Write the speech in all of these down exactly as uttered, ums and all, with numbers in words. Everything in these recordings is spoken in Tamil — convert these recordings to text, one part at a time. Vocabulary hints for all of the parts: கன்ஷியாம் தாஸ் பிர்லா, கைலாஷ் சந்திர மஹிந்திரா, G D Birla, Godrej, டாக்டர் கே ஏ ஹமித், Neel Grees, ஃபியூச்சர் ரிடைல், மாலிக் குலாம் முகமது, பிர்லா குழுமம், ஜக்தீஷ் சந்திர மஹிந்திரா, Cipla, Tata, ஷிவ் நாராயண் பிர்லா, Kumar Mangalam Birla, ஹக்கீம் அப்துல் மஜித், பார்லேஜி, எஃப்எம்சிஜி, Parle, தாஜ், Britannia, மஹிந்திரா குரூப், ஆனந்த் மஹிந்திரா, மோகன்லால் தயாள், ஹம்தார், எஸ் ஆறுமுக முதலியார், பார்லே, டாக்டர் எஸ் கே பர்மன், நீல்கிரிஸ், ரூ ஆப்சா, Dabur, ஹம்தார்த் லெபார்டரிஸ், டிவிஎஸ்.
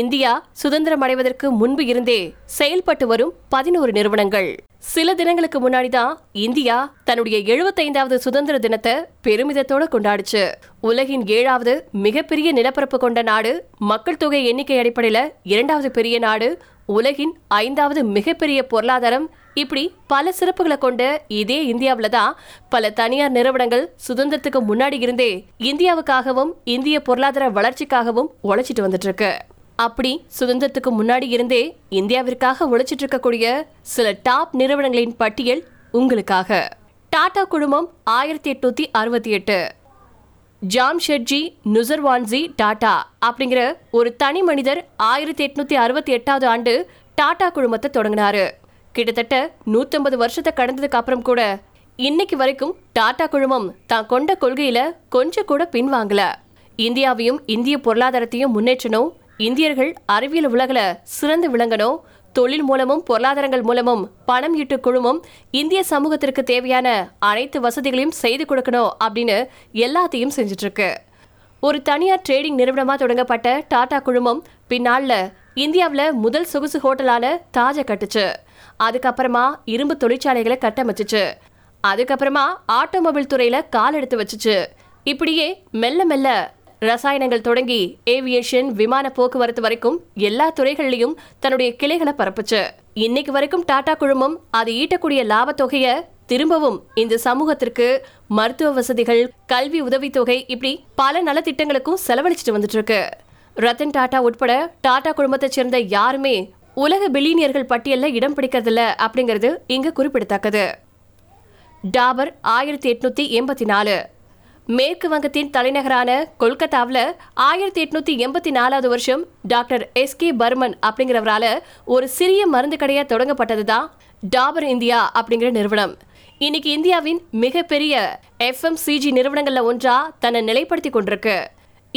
இந்தியா சுதந்திரம் அடைவதற்கு முன்பு இருந்தே செயல்பட்டு வரும் பதினோரு நிறுவனங்கள். சில தினங்களுக்கு முன்னாடிதான் இந்தியா தன்னுடைய எழுபத்தைந்தாவது சுதந்திர தினத்தை பெருமிதத்தோட கொண்டாடுச்சு. உலகின் ஏழாவது மிகப்பெரிய நிலப்பரப்பு கொண்ட நாடு, மக்கள் தொகை எண்ணிக்கை அடிப்படையில இரண்டாவது பெரிய நாடு, உலகின் ஐந்தாவது மிகப்பெரிய பொருளாதாரம், இப்படி பல சிறப்புகளை கொண்ட இதே இந்தியாவில தான் பல தனியார் நிறுவனங்கள் சுதந்திரத்துக்கு முன்னாடி இருந்தே இந்தியாவுக்காகவும் இந்திய பொருளாதார வளர்ச்சிக்காகவும் உழைச்சிட்டு வந்துட்டு இருக்கு. அப்படி சுதந்திரத்துக்கு முன்னாடி இருந்தே இந்தியாவிற்காக உழைச்சிட்டு இருக்கக்கூடிய சில டாப் நிறுவனங்களின் பட்டியல் உங்களுக்காக. டாடா குழுமம் ஆயிரத்தி எட்நூத்தி அறுபத்தி எட்டு. ஜாம்ஷெட்ஜி நுசர்வான்சி டாடா அப்படிங்கிற ஒரு தனி மனிதர் ஆயிரத்தி எட்நூத்தி அறுபத்தி எட்டாவது ஆண்டு டாடா குழுமத்தை தொடங்கினாரு. கிட்டத்தட்ட நூத்தி ஐம்பது வருஷத்தை கடந்ததுக்கு அப்புறம் கூட இன்னைக்கு வரைக்கும் டாடா குழுமம் தான் கொண்ட கொள்கையில கொஞ்சம் கூட பின்வாங்கல. இந்தியாவையும் இந்திய பொருளாதாரத்தையும் முன்னேற்றணும், இந்தியர்கள் அறிவியல் உலகில சிறந்து விளங்கணும், தொழில் மூலமும் பொருளாதாரங்கள் மூலமும் பணம் ஈட்டு குழுமம் இந்திய சமூகத்திற்கு தேவையான அனைத்து வசதிகளையும் செய்து கொடுக்கணும் அப்படின்னு எல்லாத்தையும் செஞ்சுட்டு இருக்கு. ஒரு தனியார் ட்ரேடிங் நிறுவனமாக தொடங்கப்பட்ட டாடா குழுமம் பின்னால இந்தியாவில் முதல் சொகுசு ஹோட்டலான தாஜை கட்டுச்சு. அதுக்கப்புறமா இரும்பு தொழிற்சாலைகளை கட்டமைச்சிச்சு. அதுக்கப்புறமா ஆட்டோமொபைல் துறையில கால் எடுத்து வச்சுச்சு. இப்படியே மெல்ல மெல்ல ரசாயனங்கள் தொடங்கி ஏவியேஷன், விமான போக்குவரத்து வரைக்கும் எல்லா துறைகளிலும் தன்னுடைய கிளைகளை பரப்புச்சு. இன்னைக்கு வரைக்கும் டாடா குழுமம் அது ஈட்டக்கூடிய லாபத்தொகையை திரும்பவும் இந்த சமூகத்திற்கு மருத்துவ வசதிகள், கல்வி உதவித்தொகை, இப்படி பல நலத்திட்டங்களுக்கும் செலவழிச்சிட்டு வந்துட்டு இருக்கு. ரத்தன் டாடா உட்பட டாடா குழுமத்தை சேர்ந்த யாருமே உலக பில்லியனியர்கள் பட்டியலில் இடம் பிடிக்கிறதில்ல அப்படிங்கிறது இங்கு குறிப்பிடத்தக்கது. டாபர் ஆயிரத்தி எட்நூத்தி எண்பத்தி நாலு. மேற்கு வங்கத்தின் தலைநகரான கொல்கத்தாவில் ஆயிரத்தி எட்நூத்தி எண்பத்தி நாலாவது வருஷம் டாக்டர் எஸ் கே பர்மன் அப்படிங்கிறவரால ஒரு சிறிய மருந்து கடையா தொடங்கப்பட்டதுதான் டாபர் இந்தியா அப்படிங்கிற நிறுவனம். இன்னைக்கு இந்தியாவின் மிகப்பெரிய எஃப்எம்சிஜி நிறுவனங்கள்ல ஒன்றா தன்னை நிலைப்படுத்தி கொண்டிருக்கு.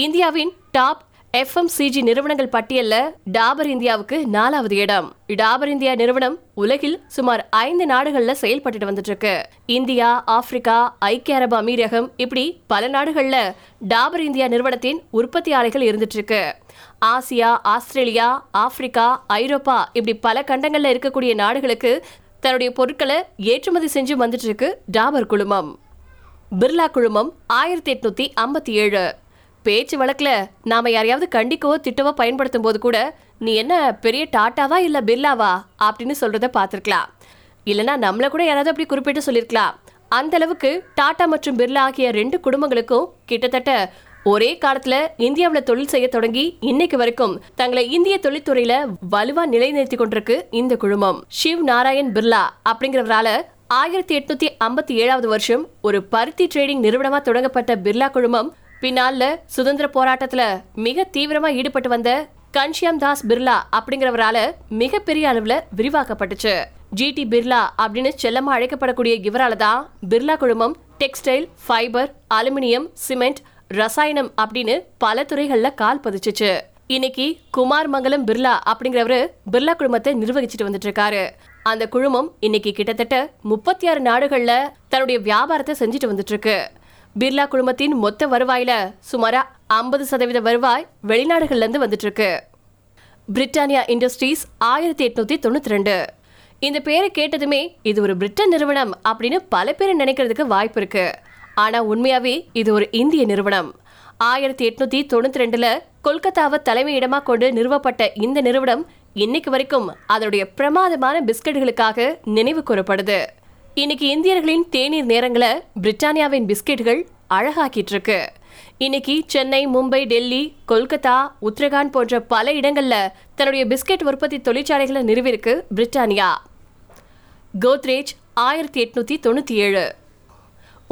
இந்தியாவின் டாப் எஃப்எம்சிஜி நிறுவனங்கள் பட்டியல்ல டாபர் இந்தியாவுக்கு நாலாவது இடம். டாபர் இந்தியா நிறுவனம் உலகில் சுமார் ஐந்து நாடுகள்ல செயல்பட்டு வந்துட்டு இருக்கு. இந்தியா, ஆப்பிரிக்கா, ஐக்கிய அரபு அமீரகம், இப்படி பல நாடுகள்ல டாபர் இந்தியா நிறுவனத்தின் உற்பத்தி ஆலைகள் இருந்துட்டு இருக்கு. ஆசியா, ஆஸ்திரேலியா, ஆப்பிரிக்கா, ஐரோப்பா, இப்படி பல கண்டங்கள்ல இருக்கக்கூடிய நாடுகளுக்கு தன்னுடைய பொருட்களை ஏற்றுமதி செஞ்சு வந்துட்டு இருக்கு டாபர் குழுமம். பிர்லா குழுமம் ஆயிரத்தி எட்நூத்தி ஐம்பத்தி ஏழு. பேச்சு வழக்குல நாம யாரையாவது கண்டிக்கவோ திட்டவோ பயன்படுத்தும் போது கூட நீ என்ன பெரிய டாட்டாவா இல்ல பிர்லாவா அப்படின்னு சொல்றத பார்த்திருக்கலாம். இல்லைன்னா நம்மள கூட யாராவது அப்படி குறிப்பிட்டு சொல்லியிருக்கலாம். அந்த அளவுக்கு டாடா மற்றும் பிர்லா ஆகிய ரெண்டு குடும்பங்களுக்கும் கிட்டத்தட்ட ஒரே காலத்துல இந்தியாவில் தொழில் செய்ய தொடங்கி இன்னைக்கு வரைக்கும் தங்களை இந்திய தொழில்துறையில வலுவா நிலைநிறுத்தி கொண்டிருக்கு இந்த குழுமம். ஷிவ் நாராயண் பிர்லா அப்படிங்கிறவரால ஆயிரத்தி எட்நூத்தி ஐம்பத்தி ஏழாவது வருஷம் ஒரு பருத்தி ட்ரேடிங் நிறுவனமா தொடங்கப்பட்ட பிர்லா குழுமம் பின்னால சுதந்திர போராட்டத்துல மிக தீவிரமா ஈடுபட்டு வந்த கன்ஷியாம் தாஸ் பிர்லா அப்படிங்கிறவரால மிகப்பெரிய அளவுல விரிவாக்கப்பட்டுச்சு. ஜி டி பிர்லா அப்படின்னு செல்லமா அழைக்கப்படக்கூடிய இவரால தான் பிர்லா குழுமம் டெக்ஸ்டைல், ஃபைபர், அலுமினியம், சிமெண்ட், ரசாயனம் அப்படின்னு பல துறைகள்ல கால் பதிச்சுச்சு. இன்னைக்கு குமார் மங்கலம் பிர்லா அப்படிங்கிறவரு பிர்லா குழுமத்தை நிர்வகிச்சுட்டு வந்துட்டு இருக்காரு. அந்த குழுமம் இன்னைக்கு கிட்டத்தட்ட முப்பத்தி ஆறு நாடுகள்ல தன்னுடைய வியாபாரத்தை செஞ்சுட்டு வந்துட்டு இருக்கு. பிர்லா குழுமத்தின் மொத்த வருவாயில சுமாரா ஐம்பது சதவீத வருவாய் வெளிநாடுகள்ல இருந்து வந்துட்டு இருக்கு. பிரிட்டானியா இண்டஸ்ட்ரீஸ் ஆயிரத்தி எட்நூத்தி தொண்ணூத்தி ரெண்டு. இந்த பேரை கேட்டதுமே இது ஒரு பிரிட்டன் நிறுவனம் அப்படின்னு பல பேர் நினைக்கிறதுக்கு வாய்ப்பு இருக்கு. ஆனா உண்மையாவே இது ஒரு இந்திய நிறுவனம். ஆயிரத்தி எட்நூத்தி தொண்ணூத்தி ரெண்டுல கொல்கத்தாவை தலைமையிடமா கொண்டு நிறுவப்பட்ட இந்த நிறுவனம் இன்னைக்கு வரைக்கும் அதனுடைய பிரமாதமான பிஸ்கட்டுகளுக்காக நினைவு கூறப்படுது. இன்னைக்கு இந்தியர்களின் தேநீர் நேரங்களை பிரிட்டானியாவின் பிஸ்கெட்டுகள் அழகாக்கிட்டு இருக்கு. இன்னைக்கு சென்னை, மும்பை, டெல்லி, கொல்கத்தா, உத்தரகாண்ட் போன்ற பல இடங்கள்ல தன்னுடைய பிஸ்கெட் உற்பத்தி தொழிற்சாலைகளை நிறுவிருக்கு பிரிட்டானியா. கோத்ரேஜ் ஆயிரத்தி எட்நூத்தி தொண்ணூத்தி ஏழு.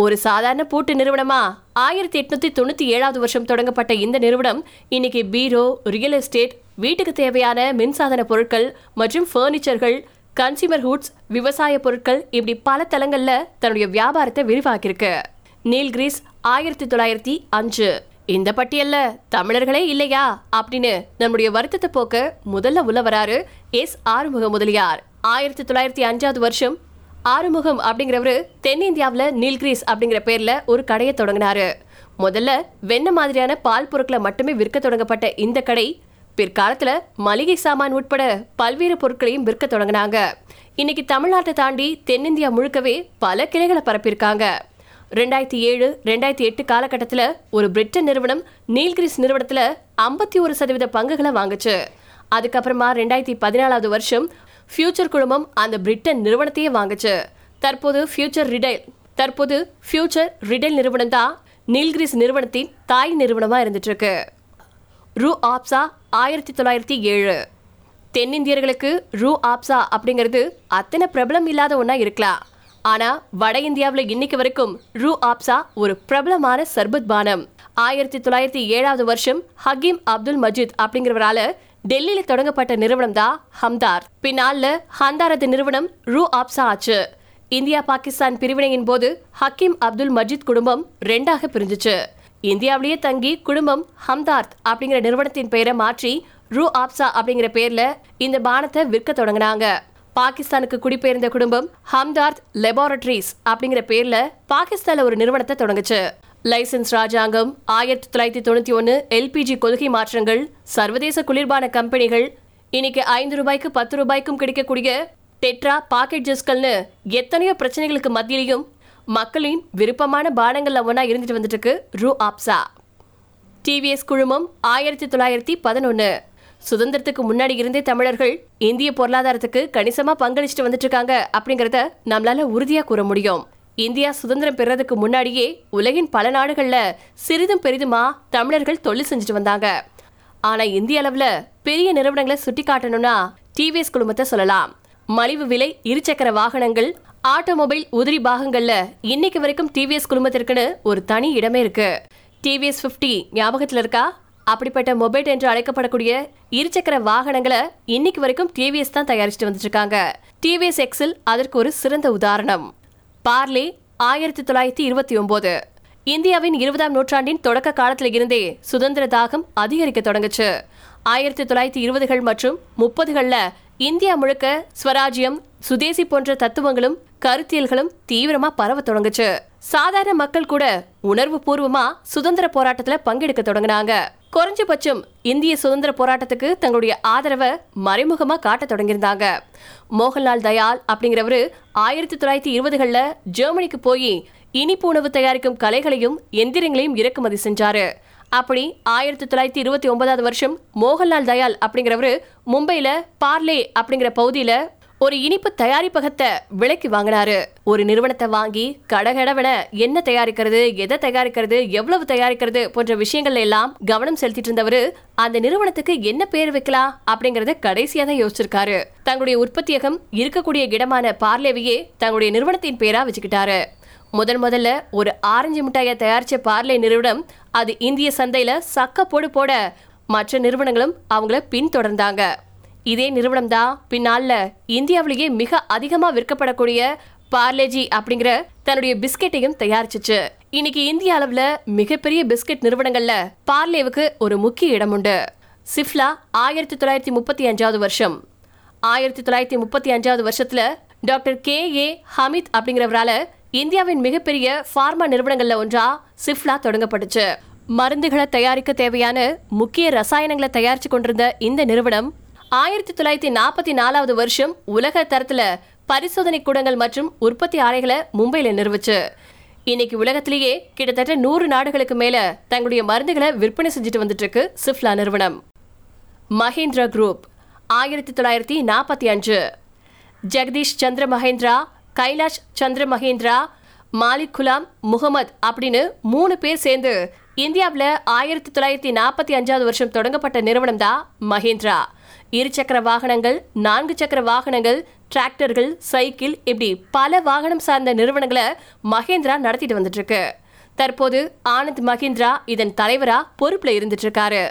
ஒரு சாதாரண பூட்டு நிறுவனமா ஆயிரத்தி எட்நூத்தி தொண்ணூத்தி ஏழாவது வருஷம் தொடங்கப்பட்ட இந்த நிறுவனம் இன்னைக்கு பீரோ, ரியல் எஸ்டேட், வீட்டுக்கு தேவையான மின்சாதன பொருட்கள் மற்றும் பர்னிச்சர்கள், கன்சியூமர் ஹூட்ஸ், விவசாய பொருட்கள், இப்படி பல தளங்கள்ல தன்னுடைய வியாபாரத்தை விரிவாக்கியிருக்கு. நீல் கிரீஸ் ஆயிரத்தி தொள்ளாயிரத்தி அஞ்சு. இந்த பட்டியல்ல தமிழர்களே இல்லையா அப்படின்னு நம்முடைய வருத்தத்தை போக்க முதல்ல உள்ளவராரு எஸ் ஆறுமுக முதலியார். ஆயிரத்தி தொள்ளாயிரத்தி அஞ்சாவது வருஷம் ஆறுமுகம் அப்படிங்கிறவரு தென்னிந்தியாவில நீல்கிரீஸ் அப்படிங்கிற பேர்ல ஒரு கடையை தொடங்கினாரு. முதல்ல வெண்ணெய் மாதிரியான பால் பொருட்களை மட்டுமே விற்க தொடங்கப்பட்ட இந்த கடை பிற்காலத்துல மளிகை சாமான் உட்பட பல்வேறு பொருட்களையும் விற்க தொடங்கினாங்க. இன்னைக்கு தமிழ்நாட்டை தாண்டி தென்னிந்தியா முழுக்கவே பல கிளைகளை பரப்பியிருக்காங்க. ரெண்டாயிரத்தி ஏழு ரெண்டாயிரத்தி எட்டு காலகட்டத்தில் ஒரு பிரிட்டன் நிறுவனம் நீல்கிரிஸ் நிறுவனத்தில் ஐம்பத்தி ஒரு சதவீத பங்குகளை வாங்குச்சு. அதுக்கப்புறமா ரெண்டாயிரத்தி பதினாலாவது வருஷம் ஃபியூச்சர் குழுமம் அந்த பிரிட்டன் நிறுவனத்தையே வாங்குச்சு. தற்போது ஃபியூச்சர் ரிடைல் தற்போது ஃபியூச்சர் ரிடைல் நிறுவனம் தான் நீல்கிரிஸ் நிறுவனத்தின் தாய் நிறுவனமாக இருந்துட்டு இருக்கு. ரூ ஆப்சா ஆயிரத்தி தொள்ளாயிரத்தி ஏழு. தென்னிந்தியர்களுக்கு ரூ ஆப்சா அப்படிங்கிறது அத்தனை பிரபலம் இல்லாத ஒன்றா இருக்கலாம். ஆனால் வட இந்தியாவில் இன்னைக்கு வரைக்கும் ரூ ஆப்சா ஒரு பிரபலமான சர்பத் பானம். ஆயிரத்தி தொள்ளாயிரத்தி ஏழாவது வருஷம் ஹக்கீம் அப்துல் மஜித் அப்படிங்கிறவரால் டெல்லியில் தொடங்கப்பட்ட நிறுவனம் தான் ஹம்தார். பின்னால ஹந்தாரது நிறுவனம் ரூ ஆப்சா ஆச்சு. இந்தியா பாகிஸ்தான் பிரிவினையின் போது ஹக்கீம் அப்துல் மஜித் குடும்பம் ரெண்டாக பிரிஞ்சிச்சு. இந்தியாவிலேயே தங்கி குடும்பம் ஹம்தார்த் அப்படிங்கிற நிறுவனத்தின் பெயரை மாற்றி ரூ ஆப்சா அப்படிங்கிற பேர்ல இந்த பானத்தை விற்க தொடங்கினாங்க. பாகிஸ்தானுக்கு குடிபெயர்ந்த குடும்பம் ஹம்தார்த் லெபார்டரிஸ் அப்படிங்கிற பேர்ல பாகிஸ்தான்ல ஒரு நிறுவனத்தை தொடங்குச்சு. லைசன்ஸ் ராஜாங்கம், ஆயிரத்தி தொள்ளாயிரத்தி தொண்ணூத்தி ஒன்னு எல்பிஜி கொள்கை மாற்றங்கள், சர்வதேச குளிர்பான கம்பெனிகள், இன்னைக்கு ஐந்து ரூபாய்க்கு பத்து ரூபாய்க்கும் கிடைக்கக்கூடிய டெட்ரா பாக்கெட் ஜூஸ்கள்னு எத்தனையோ பிரச்சனைகளுக்கு மத்தியிலையும் மக்களின் விருப்பமான பானங்கள்ல ஒன்னா இருந்துட்டு வந்துட்டு இருக்கு ரூ ஆப்சா. டிவிஎஸ் குழுமம் ஆயிரத்தி தொள்ளாயிரத்தி பதினொன்னு. சுதந்திரத்துக்கு முன்னாடி இருந்தே தமிழர்கள் இந்திய பொருளாதாரத்துக்கு கணிசமா பங்களிச்சுட்டு வந்துட்டு இருக்காங்க அப்படிங்கறத நம்மளால உறுதியா கூற முடியும். இந்தியா சுதந்திரம் பெறதுக்கு முன்னாடியே உலகின் பல நாடுகள்ல சிறிதும் பெரிதுமா தமிழர்கள் தொழில் செஞ்சுட்டு வந்தாங்க. ஆனா இந்திய அளவுல பெரிய நிறுவனங்களை சுட்டி காட்டணும்னா டிவிஎஸ் குழுமத்தை சொல்லலாம். மலிவு விலை இருசக்கர வாகனங்கள், ஆட்டோமொபைல் உதிரி பாகங்கள்ல இன்னைக்கு வரைக்கும் டிவிஎஸ் குழுமத்திற்குன்னு ஒரு தனி இடமே இருக்கு. டிவிஎஸ் ஐம்பது ஞாபகத்துல இருக்கா? அப்படிப்பட்ட மொபைல் என்று அழைக்கப்படக்கூடிய இருசக்கர வாகனங்களை இன்னைக்கு வரைக்கும் டிவிஎஸ் தான் தயாரிச்சுட்டு வந்துட்டு இருக்காங்க. டிவிஎஸ் எக்ஸல் அதற்கு ஒரு சிறந்த உதாரணம். பார்லே ஆயிரத்தி தொள்ளாயிரத்தி இருபத்தி ஒன்பது. இந்தியாவின் இருபதாம் நூற்றாண்டின் தொடக்க காலத்தில் இருந்தே சுதந்திர தாகம் அதிகரிக்க தொடங்குச்சு. ஆயிரத்தி தொள்ளாயிரத்தி இருபதுகள் மற்றும் முப்பதுகள்ல இந்தியா முழுக்க ஸ்வராஜ்யம், சுதேசி போன்ற தத்துவங்களும் கருத்தியல்களும் தீவிரமா பரவ தொடங்குச்சு. சாதாரண மக்கள் கூட உணர்வு பூர்வமா சுதந்திர போராட்டத்துல பங்கெடுக்க தொடங்கினாங்க. குறைஞ்சபட்சம் இந்திய சுதந்திர போராட்டத்துக்கு தங்களுடைய ஆதரவை மறைமுகமா காட்ட தொடங்கியிருந்தாங்க. மோகன்லால் தயாள் அப்படிங்கிறவரு ஆயிரத்தி தொள்ளாயிரத்தி இருபதுகள்ல ஜெர்மனிக்கு போய் இனிப்பு உணவு தயாரிக்கும் கலைகளையும் எந்திரங்களையும் இறக்குமதி செஞ்சாரு. அப்படி ஆயிரத்தி தொள்ளாயிரத்தி இருபத்தி ஒன்பதாவது வருஷம் மோகன்லால் தயாள் அப்படிங்கிறவரு மும்பையில பார்லே அப்படிங்கிற பகுதியில ஒரு இனிப்பு தயாரிப்பகத்தை விலைக்கு வாங்கினாரு. ஒரு நிறுவனத்தை வாங்கி கடகடவன என்ன தயாரிக்கிறது, எதை தயாரிக்கிறது, எவ்வளவு தயாரிக்கிறது போன்ற விஷயங்கள்ல எல்லாம் கவனம் செலுத்திட்டு இருந்தவரு அந்த நிறுவனத்துக்கு என்ன பேர் வைக்கலாம் அப்படிங்கறத கடைசியா தான் யோசிச்சிருக்காரு. தங்களுடைய உற்பத்தியகம் இருக்கக்கூடிய இடமான பார்லேவையே தங்களுடைய நிறுவனத்தின் பேரா வச்சுக்கிட்டாரு. முதன் முதல்ல ஒரு ஆரஞ்சு மிட்டாயை தயாரிச்ச பார்லே நிறுவனம் அது இந்திய சந்தையில சக்க போடு போட மற்ற நிறுவனங்களும் அவங்கள பின்தொடர்ந்தாங்க. இதே நிறுவனம் தான் பின்னால இந்தியாவிலேயே மிக அதிகமாக விற்கப்படக்கூடிய பார்லேஜி அப்படிங்கிற தன்னுடைய பிஸ்கெட்டையும் தயாரிச்சிச்சு. இன்னைக்கு இந்திய அளவில் மிகப்பெரிய பிஸ்கெட் நிறுவனங்கள்ல பார்லேவுக்கு ஒரு முக்கிய இடம் உண்டு. சிப்லா ஆயிரத்தி தொள்ளாயிரத்தி முப்பத்தி அஞ்சாவது வருஷம் ஆயிரத்தி தொள்ளாயிரத்தி முப்பத்தி அஞ்சாவது வருஷத்துல டாக்டர் கே ஏ ஹமித் அப்படிங்கிறவரால இந்தியாவின் மிகப்பெரிய ஃபார்மா நிறுவனங்கள்ல ஒன்றா சிப்லா தொடங்கப்பட்டுச்சு. மருந்துகளை தயாரிக்க தேவையான முக்கிய ரசாயனங்களை தயாரிச்சு கொண்டிருந்த இந்த நிறுவனம் ஆயிரத்தி தொள்ளாயிரத்தி நாற்பத்தி நாலாவது வருஷம் உலக தரத்துல பரிசோதனை கூடங்கள் மற்றும் உற்பத்தி ஆலைகளை மும்பையில நிறுவிச்சு. இன்னைக்கு உலகத்திலேயே கிட்டத்தட்ட நூறு நாடுகளுக்கு மேல தங்களுடைய மருந்துகளை விற்பனை செஞ்சுட்டு வந்துட்டு இருக்கு சிப்லா நிறுவனம். மஹிந்திரா குரூப் ஆயிரத்தி தொள்ளாயிரத்தி நாற்பத்தி அஞ்சு. ஜக்தீஷ் சந்திர மஹிந்திரா, கைலாஷ் சந்திர மஹிந்திரா, மாலிக் குலாம் முகமது அப்படின்னு மூணு பேர் சேர்ந்து இந்தியாவில் ஆயிரத்தி தொள்ளாயிரத்தி நாற்பத்தி அஞ்சாவது வருஷம் தொடங்கப்பட்ட நிறுவனம் தான் மஹிந்திரா. இருசக்கர வாகனங்கள், நான்கு சக்கர வாகனங்கள், டிராக்டர்கள், சைக்கிள் இப்படி பல வாகனம் சார்ந்த நிறுவனங்களை மஹிந்திரா நடத்திட்டு வந்துட்டு இருக்கு. தற்போது ஆனந்த் மஹிந்திரா இதன் தலைவராக பொறுப்பில் இருந்துட்டு இருக்காரு.